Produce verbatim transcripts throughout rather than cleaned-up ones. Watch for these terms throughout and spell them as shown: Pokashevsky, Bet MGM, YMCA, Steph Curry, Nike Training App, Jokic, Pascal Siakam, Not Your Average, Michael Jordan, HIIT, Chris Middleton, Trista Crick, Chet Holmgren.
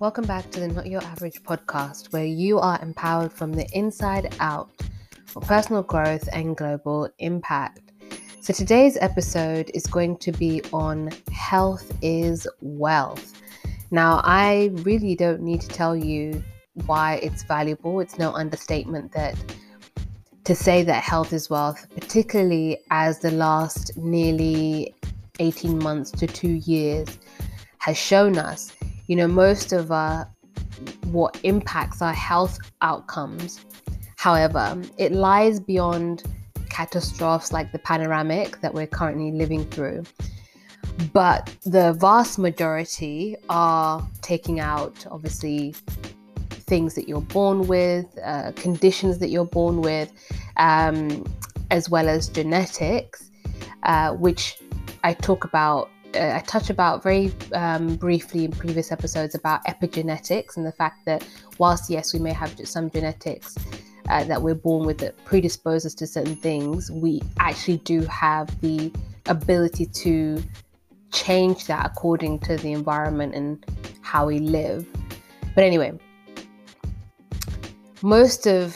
Welcome back to the Not Your Average podcast, where you are empowered from the inside out for personal growth and global impact. So today's episode is going to be on health is wealth. Now, I really don't need to tell you why it's valuable. It's no understatement that to say that health is wealth, particularly as the last nearly eighteen months to two years has shown us. You know, most of uh, what impacts our health outcomes. However, it lies beyond catastrophes like the pandemic that we're currently living through. But the vast majority are taking out, obviously, things that you're born with, uh, conditions that you're born with, um, as well as genetics, uh, which I talk about I touch about very um, briefly in previous episodes about epigenetics and the fact that whilst, yes, we may have some genetics uh, that we're born with that predispose us to certain things, we actually do have the ability to change that according to the environment and how we live. But anyway, most of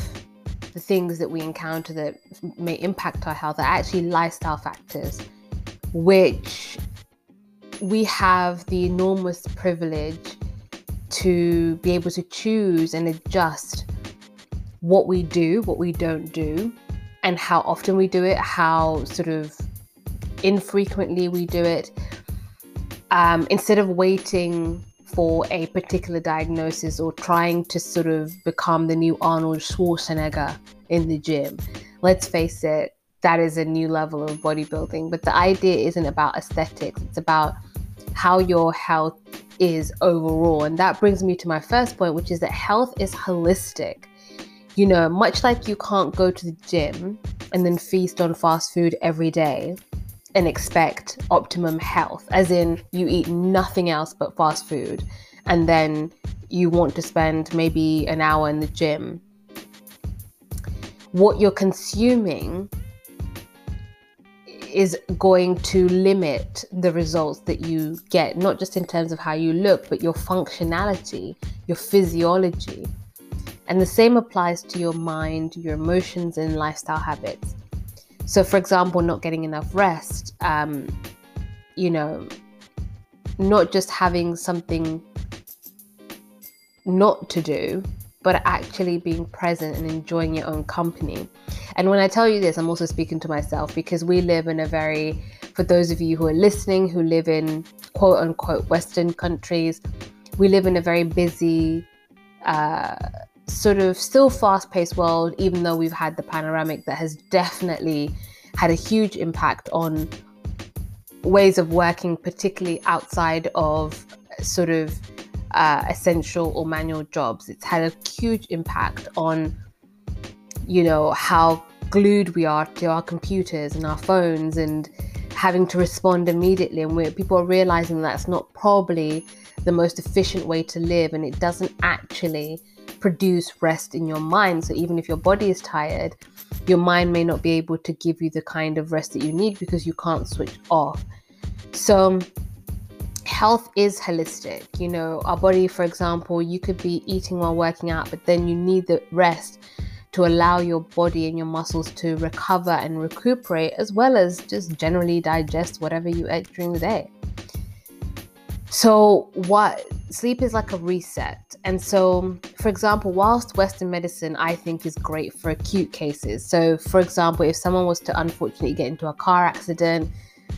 the things that we encounter that may impact our health are actually lifestyle factors, which we have the enormous privilege to be able to choose and adjust what we do, what we don't do, and how often we do it, how sort of infrequently we do it, um, instead of waiting for a particular diagnosis or trying to sort of become the new Arnold Schwarzenegger in the gym. Let's face it, that is a new level of bodybuilding. But the idea isn't about aesthetics, it's about how your health is overall. And that brings me to my first point, which is that health is holistic. You know, much like you can't go to the gym and then feast on fast food every day and expect optimum health, as in you eat nothing else but fast food, and then you want to spend maybe an hour in the gym. What you're consuming is going to limit the results that you get, not just in terms of how you look, but your functionality, your physiology. And the same applies to your mind, your emotions, and lifestyle habits. So for example, not getting enough rest, um, you know, not just having something not to do, but actually being present and enjoying your own company. And when I tell you this, I'm also speaking to myself, because we live in a very, for those of you who are listening, who live in quote unquote Western countries, we live in a very busy, uh, sort of still fast-paced world, even though we've had the pandemic that has definitely had a huge impact on ways of working, particularly outside of sort of Uh, essential or manual jobs. It's had a huge impact on, you know, how glued we are to our computers and our phones and having to respond immediately. And where people are realizing that's not probably the most efficient way to live, and it doesn't actually produce rest in your mind. So even if your body is tired, your mind may not be able to give you the kind of rest that you need because you can't switch off. So health is holistic. You know, our body, for example, you could be eating while working out, but then you need the rest to allow your body and your muscles to recover and recuperate, as well as just generally digest whatever you ate during the day. So what sleep is like a reset. And so, for example, whilst Western medicine I think is great for acute cases, so for example, if someone was to unfortunately get into a car accident,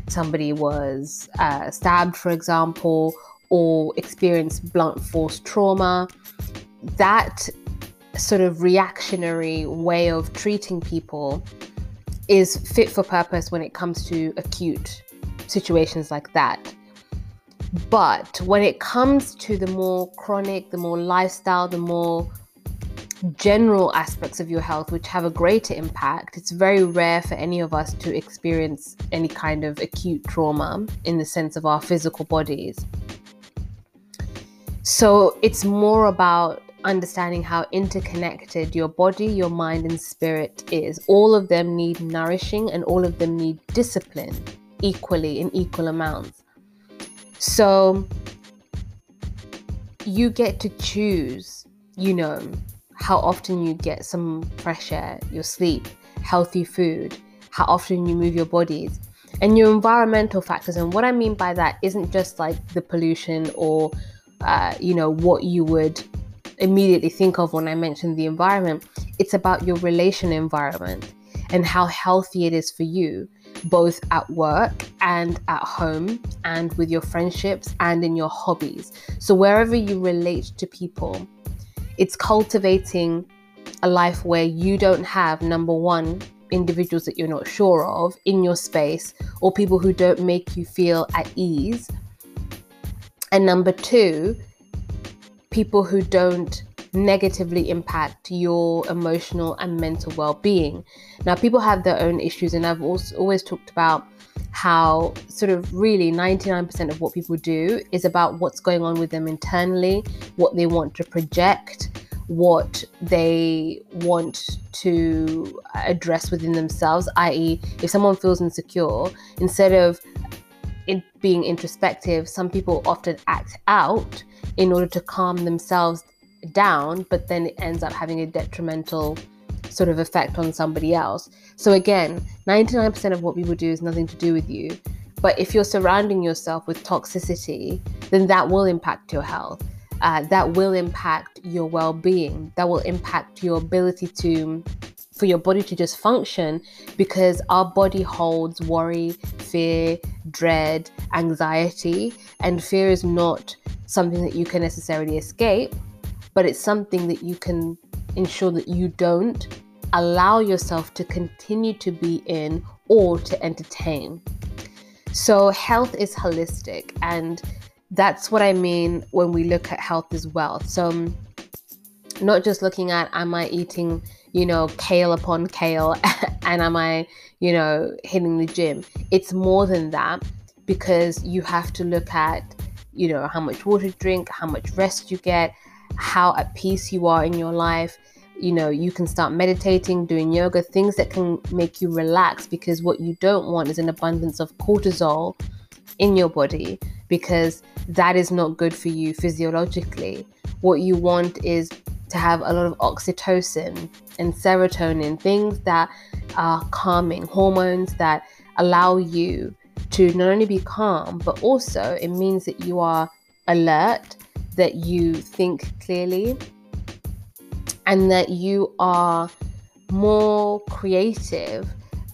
somebody was uh, stabbed, for example, or experienced blunt force trauma, that sort of reactionary way of treating people is fit for purpose when it comes to acute situations like that. But when it comes to the more chronic, the more lifestyle, the more general aspects of your health, which have a greater impact, it's very rare for any of us to experience any kind of acute trauma in the sense of our physical bodies. So it's more about understanding how interconnected your body, your mind, and spirit is. All of them need nourishing, and all of them need discipline equally in equal amounts. So you get to choose, you know, how often you get some fresh air, your sleep, healthy food, how often you move your bodies, and your environmental factors. And what I mean by that isn't just like the pollution or, uh, you know, what you would immediately think of when I mentioned the environment. It's about your relation environment and how healthy it is for you, both at work and at home and with your friendships and in your hobbies. So wherever you relate to people, it's cultivating a life where you don't have, number one, individuals that you're not sure of in your space or people who don't make you feel at ease. And number two, people who don't negatively impact your emotional and mental well-being. Now, people have their own issues, and I've also always talked about how sort of really ninety-nine percent of what people do is about what's going on with them internally, what they want to project, what they want to address within themselves, that is if someone feels insecure, instead of it being introspective, some people often act out in order to calm themselves down, but then it ends up having a detrimental sort of effect on somebody else. So again, ninety-nine percent of what people do is nothing to do with you. But if you're surrounding yourself with toxicity, then that will impact your health. Uh, that will impact your well-being. That will impact your ability to, for your body to just function, because our body holds worry, fear, dread, anxiety, and fear is not something that you can necessarily escape, but it's something that you can ensure that you don't allow yourself to continue to be in or to entertain. So health is holistic, and that's what I mean when we look at health as well. So not just looking at, am I eating, you know, kale upon kale and am I, you know, hitting the gym? It's more than that, because you have to look at, you know, how much water you drink, how much rest you get, how at peace you are in your life. You know, you can start meditating, doing yoga, things that can make you relax, because what you don't want is an abundance of cortisol in your body, because that is not good for you physiologically. What you want is to have a lot of oxytocin and serotonin, things that are calming, hormones that allow you to not only be calm, but also it means that you are alert, that you think clearly, and that you are more creative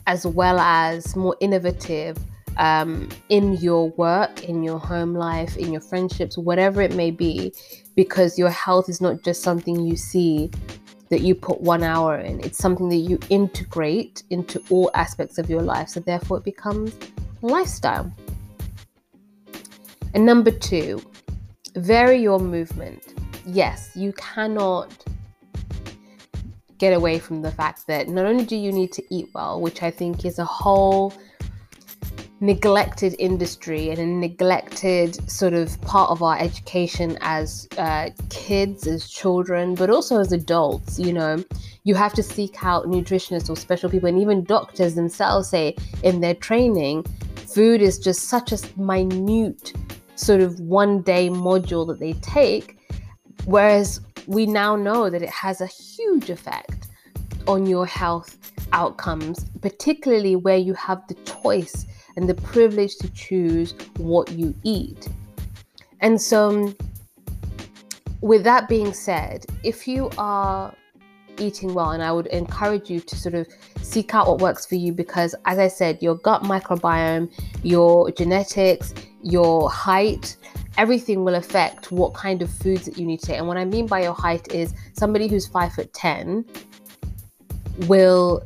as well as more innovative um, in your work, in your home life, in your friendships, whatever it may be, because your health is not just something you see that you put one hour in. It's something that you integrate into all aspects of your life. So therefore it becomes a lifestyle. And number two, vary your movement. Yes, you cannot get away from the fact that not only do you need to eat well, which I think is a whole neglected industry and a neglected sort of part of our education as uh, kids, as children, but also as adults. You know, you have to seek out nutritionists or special people, and even doctors themselves say in their training, food is just such a minute sort of one day module that they take, whereas we now know that it has a huge effect on your health outcomes, particularly where you have the choice and the privilege to choose what you eat. And so with that being said, if you are eating well, and I would encourage you to sort of seek out what works for you, because as I said, your gut microbiome, your genetics, your height, everything will affect what kind of foods that you need to eat. And what I mean by your height is somebody who's five foot ten will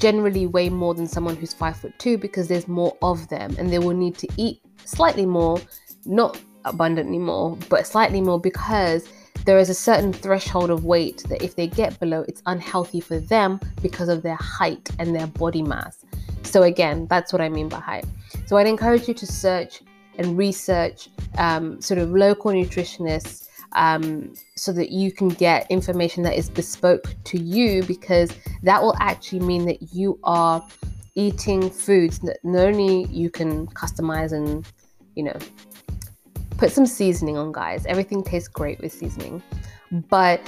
generally weigh more than someone who's five foot two, because there's more of them, and they will need to eat slightly more, not abundantly more, but slightly more, because there is a certain threshold of weight that if they get below, it's unhealthy for them because of their height and their body mass. So again, that's what I mean by height. So I'd encourage you to search and research um, sort of local nutritionists, um, so that you can get information that is bespoke to you, because that will actually mean that you are eating foods that not only you can customize and, you know, Put some seasoning on, guys. Everything tastes great with seasoning, but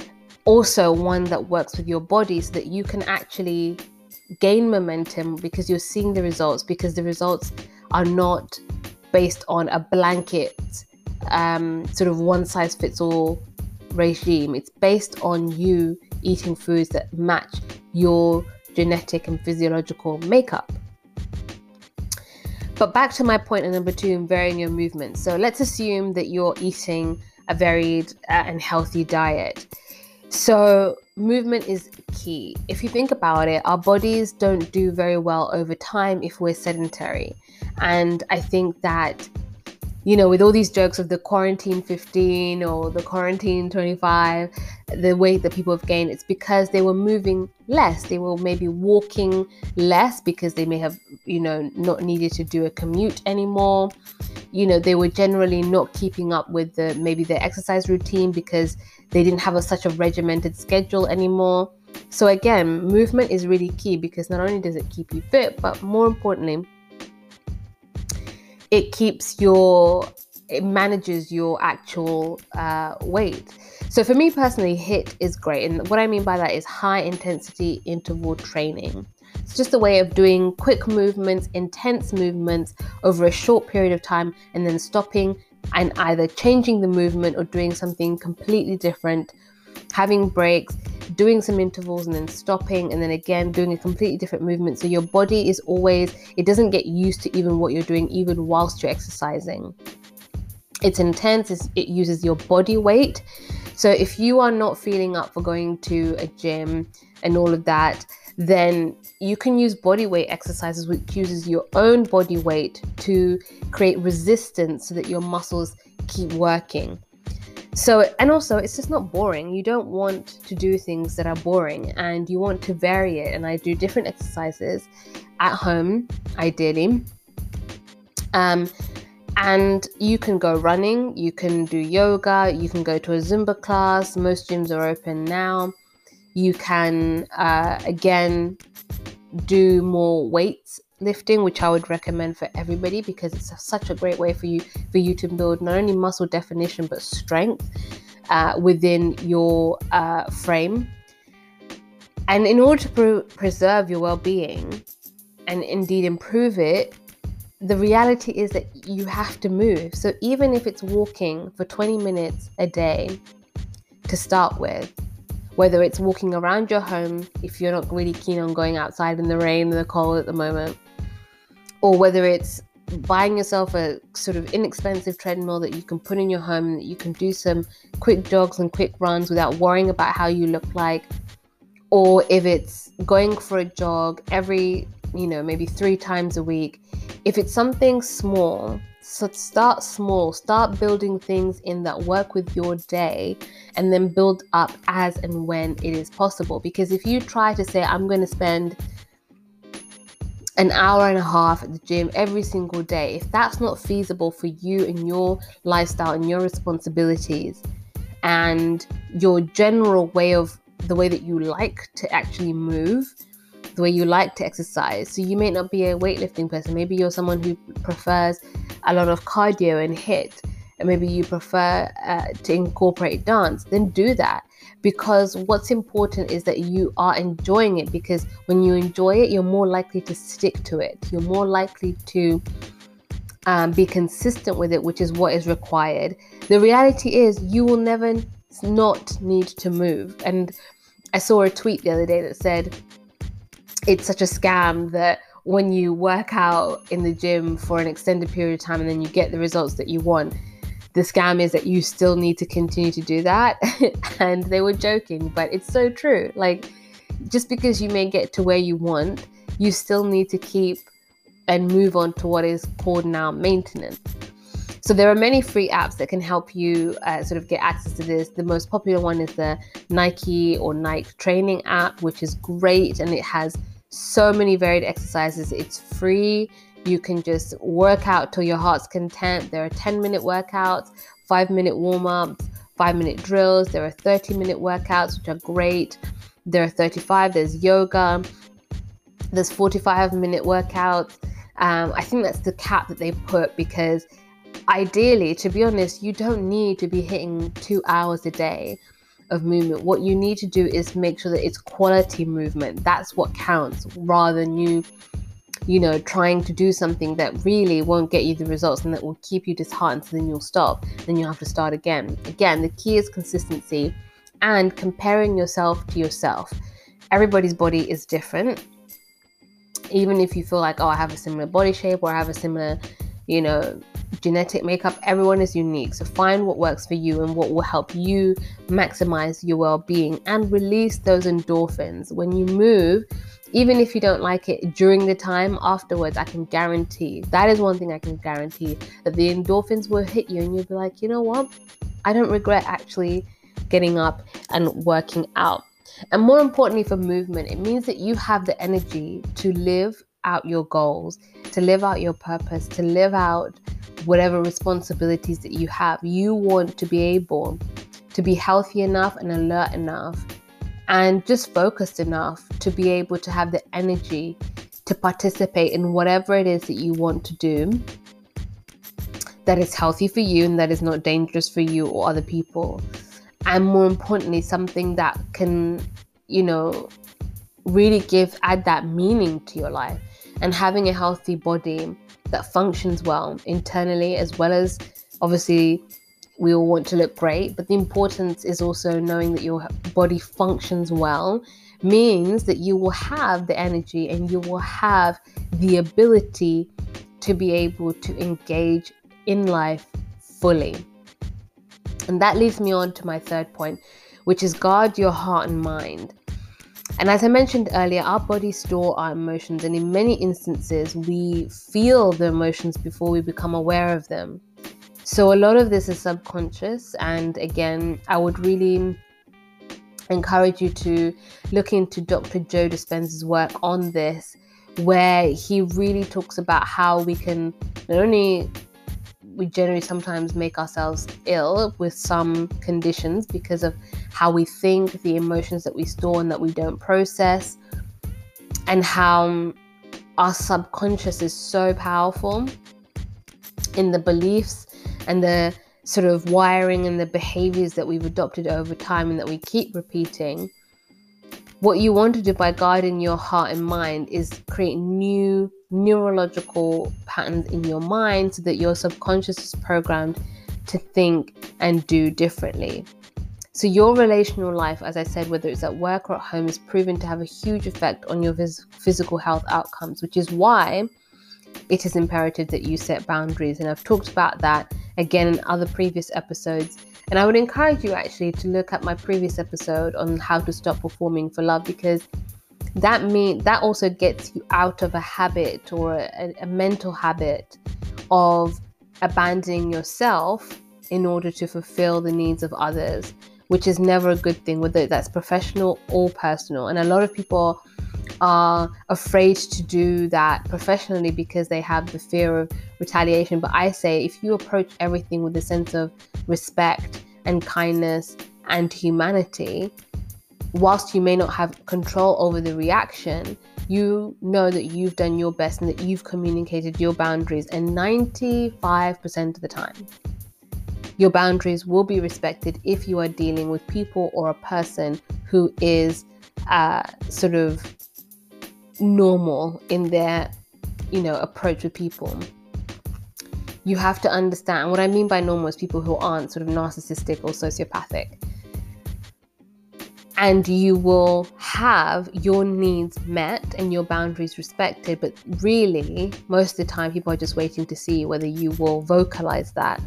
also one that works with your body so that you can actually gain momentum, because you're seeing the results, because the results are not based on a blanket um, sort of one size fits all regime. It's based on you eating foods that match your genetic and physiological makeup. But back to my point at number two, in varying your movements. So let's assume that you're eating a varied and healthy diet. So movement is key. If you think about it, our bodies don't do very well over time if we're sedentary. And I think that, you know, with all these jokes of the quarantine fifteen or the quarantine twenty-five, the weight that people have gained, it's because they were moving less. They were maybe walking less because they may have, you know, not needed to do a commute anymore. You know, they were generally not keeping up with the maybe their exercise routine because they didn't have a, such a regimented schedule anymore. So again, movement is really key, because not only does it keep you fit, but more importantly, it keeps your, it manages your actual uh, weight. So for me personally, HIIT is great. And what I mean by that is high intensity interval training. It's just a way of doing quick movements, intense movements over a short period of time, and then stopping and either changing the movement or doing something completely different, having breaks, doing some intervals and then stopping, and then again doing a completely different movement. So your body is always, it doesn't get used to even what you're doing, even whilst you're exercising. It's intense, it's, it uses your body weight. So if you are not feeling up for going to a gym and all of that, then you can use body weight exercises, which uses your own body weight to create resistance so that your muscles keep working. So, and also it's just not boring. You don't want to do things that are boring, and you want to vary it. And I do different exercises at home, ideally. Um, and you can go running, you can do yoga, you can go to a Zumba class. Most gyms are open now. You can, uh, again, do more weights lifting, which I would recommend for everybody, because it's such a great way for you for you to build not only muscle definition, but strength uh, within your uh, frame. And in order to pr- preserve your well-being and indeed improve it, the reality is that you have to move. So even if it's walking for twenty minutes a day to start with, whether it's walking around your home, if you're not really keen on going outside in the rain and the cold at the moment, or whether it's buying yourself a sort of inexpensive treadmill that you can put in your home, that you can do some quick jogs and quick runs without worrying about how you look like, or if it's going for a jog every, you know, maybe three times a week. If it's something small, so start small, start building things in that work with your day, and then build up as and when it is possible. Because if you try to say, I'm going to spend an hour and a half at the gym every single day, if that's not feasible for you and your lifestyle and your responsibilities and your general way of the way that you like to actually move, the way you like to exercise. So you may not be a weightlifting person. Maybe you're someone who prefers a lot of cardio and HIIT, and maybe you prefer uh, to incorporate dance. Then do that, because what's important is that you are enjoying it, because when you enjoy it, you're more likely to stick to it. You're more likely to um, be consistent with it, which is what is required. The reality is you will never not need to move. And I saw a tweet the other day that said, it's such a scam that when you work out in the gym for an extended period of time and then you get the results that you want, the scam is that you still need to continue to do that. And they were joking, but it's so true. Like, just because you may get to where you want, you still need to keep and move on to what is called now maintenance. So there are many free apps that can help you uh, sort of get access to this. The most popular one is the Nike or Nike Training App, which is great, and it has so many varied exercises. It's free. You can just work out till your heart's content. There are ten minute workouts, five minute warm-ups, five minute drills. There are thirty minute workouts, which are great. There are thirty-five, there's yoga. There's forty-five minute workouts. Um, I think that's the cap that they put, because ideally, to be honest, you don't need to be hitting two hours a day of movement. What you need to do is make sure that it's quality movement. That's what counts, rather than you, you know, trying to do something that really won't get you the results and that will keep you disheartened, so then you'll stop, then you'll have to start again. Again, the key is consistency and comparing yourself to yourself. Everybody's body is different. Even if you feel like, oh, I have a similar body shape or I have a similar, you know, genetic makeup, everyone is unique. So find what works for you and what will help you maximize your well-being and release those endorphins. When you move, even if you don't like it during the time, afterwards, I can guarantee, that is one thing I can guarantee, that the endorphins will hit you and you'll be like, you know what? I don't regret actually getting up and working out. And more importantly for movement, it means that you have the energy to live out your goals, to live out your purpose, to live out whatever responsibilities that you have. You want to be able to be healthy enough and alert enough and just focused enough to be able to have the energy to participate in whatever it is that you want to do that is healthy for you and that is not dangerous for you or other people. And more importantly, something that can, you know, really give, add that meaning to your life. And having a healthy body that functions well internally, as well as, obviously, we all want to look great, but the importance is also knowing that your body functions well, means that you will have the energy and you will have the ability to be able to engage in life fully. And that leads me on to my third point, which is guard your heart and mind. And as I mentioned earlier, our bodies store our emotions, and in many instances, we feel the emotions before we become aware of them. So a lot of this is subconscious, and again, I would really encourage you to look into Doctor Joe Dispenza's work on this, where he really talks about how we can, not only we generally sometimes make ourselves ill with some conditions because of how we think, the emotions that we store and that we don't process, and how our subconscious is so powerful in the beliefs and the sort of wiring and the behaviors that we've adopted over time and that we keep repeating. What you want to do by guarding your heart and mind is create new neurological patterns in your mind so that your subconscious is programmed to think and do differently. So your relational life, as I said, whether it's at work or at home, is proven to have a huge effect on your phys- physical health outcomes, which is why it is imperative that you set boundaries. And I've talked about that again in other previous episodes, and I would encourage you actually to look at my previous episode on how to stop performing for love, because that mean that also gets you out of a habit or a, a mental habit of abandoning yourself in order to fulfill the needs of others, which is never a good thing, whether that's professional or personal. And a lot of people are afraid to do that professionally because they have the fear of retaliation. But I say, if you approach everything with a sense of respect and kindness and humanity, whilst you may not have control over the reaction, you know that you've done your best and that you've communicated your boundaries. And ninety-five percent of the time, your boundaries will be respected if you are dealing with people or a person who is uh, sort of normal in their, you know, approach with people. You have to understand what I mean by normal is people who aren't sort of narcissistic or sociopathic. And you will have your needs met and your boundaries respected. But really, most of the time, people are just waiting to see whether you will vocalize that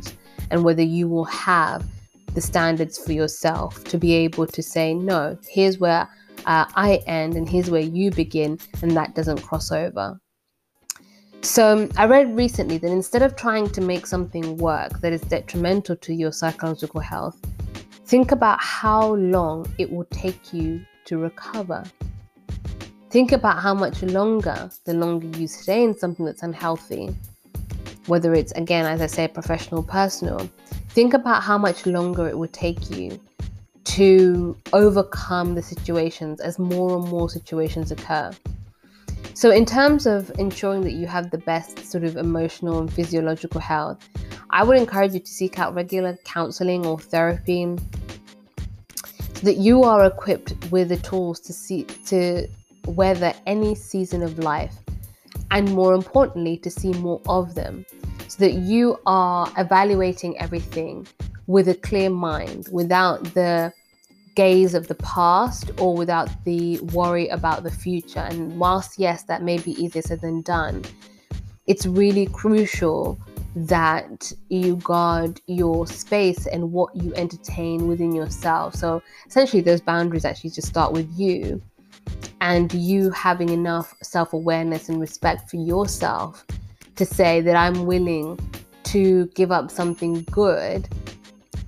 and whether you will have the standards for yourself to be able to say, no, here's where Uh, I end and here's where you begin, and that doesn't cross over. So I read recently that instead of trying to make something work that is detrimental to your psychological health, think about how long it will take you to recover. Think about how much longer, the longer you stay in something that's unhealthy, whether it's, again, as I say, professional, personal, think about how much longer it will take you to overcome the situations as more and more situations occur. So in terms of ensuring that you have the best sort of emotional and physiological health, I would encourage you to seek out regular counseling or therapy so that you are equipped with the tools to see, to weather any season of life, and more importantly, to see more of them, so that you are evaluating everything with a clear mind, without the gaze of the past or without the worry about the future. And whilst, yes, that may be easier said than done, it's really crucial that you guard your space and what you entertain within yourself. So essentially those boundaries actually just start with you, and you having enough self-awareness and respect for yourself to say that I'm willing to give up something good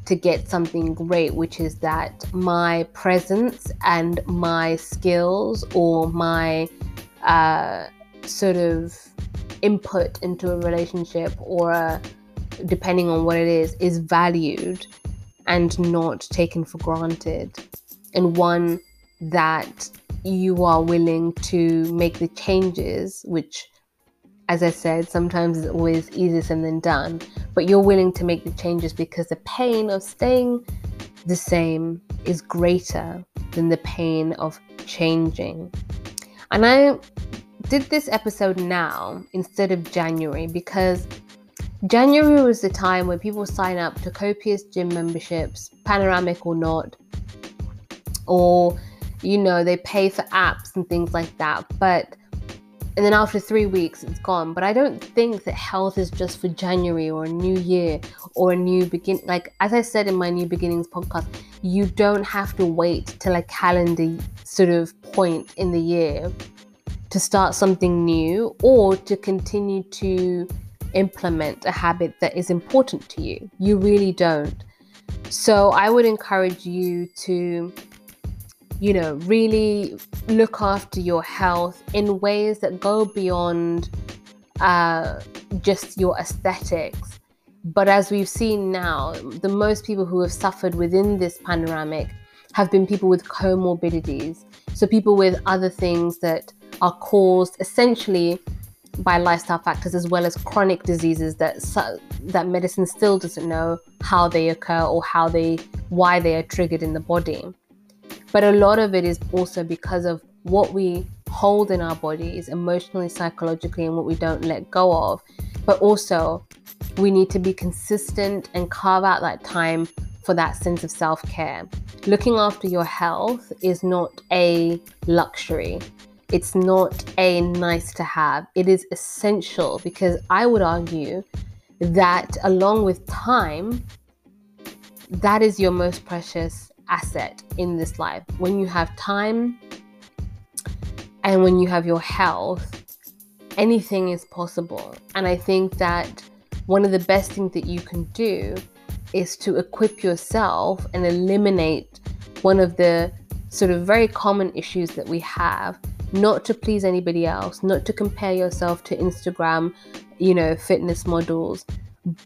to get something great, which is that my presence and my skills, or my uh, sort of input into a relationship, or a, depending on what it is, is valued and not taken for granted, and one that you are willing to make the changes, which, as I said, sometimes it's always easier said than done, but you're willing to make the changes because the pain of staying the same is greater than the pain of changing. And I did this episode now instead of January, because January was the time where people sign up to copious gym memberships, panoramic or not, or, you know, they pay for apps and things like that. But and then after three weeks, it's gone. But I don't think that health is just for January or a new year or a new begin. Like, as I said in my New Beginnings podcast, you don't have to wait till a calendar sort of point in the year to start something new, or to continue to implement a habit that is important to you. You really don't. So I would encourage you to, you know, really look after your health in ways that go beyond uh, just your aesthetics. But as we've seen now, the most people who have suffered within this pandemic have been people with comorbidities. So people with other things that are caused essentially by lifestyle factors, as well as chronic diseases that su- that medicine still doesn't know how they occur or how they, why they are triggered in the body. But a lot of it is also because of what we hold in our bodies emotionally, psychologically, and what we don't let go of. But also, we need to be consistent and carve out that time for that sense of self-care. Looking after your health is not a luxury. It's not a nice to have. It is essential, because I would argue that along with time, that is your most precious asset in this life. When you have time and when you have your health, anything is possible. And I think that one of the best things that you can do is to equip yourself and eliminate one of the sort of very common issues that we have, not to please anybody else, not to compare yourself to Instagram, you know, fitness models,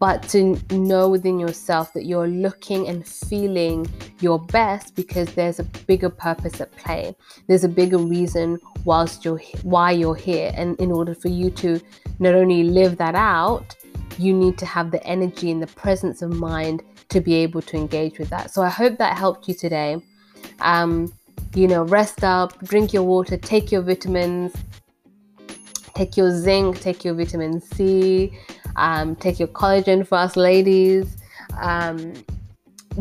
but to know within yourself that you're looking and feeling your best because there's a bigger purpose at play. There's a bigger reason whilst you're, why you're here. And in order for you to not only live that out, you need to have the energy and the presence of mind to be able to engage with that. So I hope that helped you today. Um, you know, rest up, drink your water, take your vitamins, take your zinc, take your vitamin C, Um, take your collagen for us ladies, um,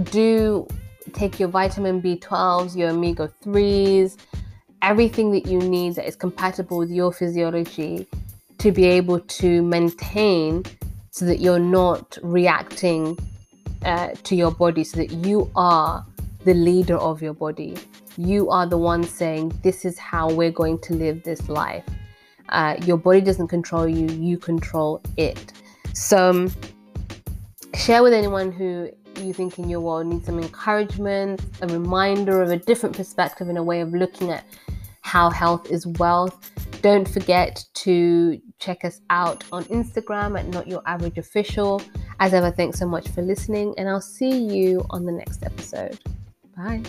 do take your vitamin B twelves, your omega threes, everything that you need that is compatible with your physiology to be able to maintain, so that you're not reacting uh, to your body, so that you are the leader of your body. You are the one saying, this is how we're going to live this life. Uh, your body doesn't control you, you control it. So um, share with anyone who you think in your world needs some encouragement, a reminder of a different perspective and a way of looking at how health is wealth. Don't forget to check us out on Instagram at Not Your Average Official. As ever, thanks so much for listening, and I'll see you on the next episode. Bye.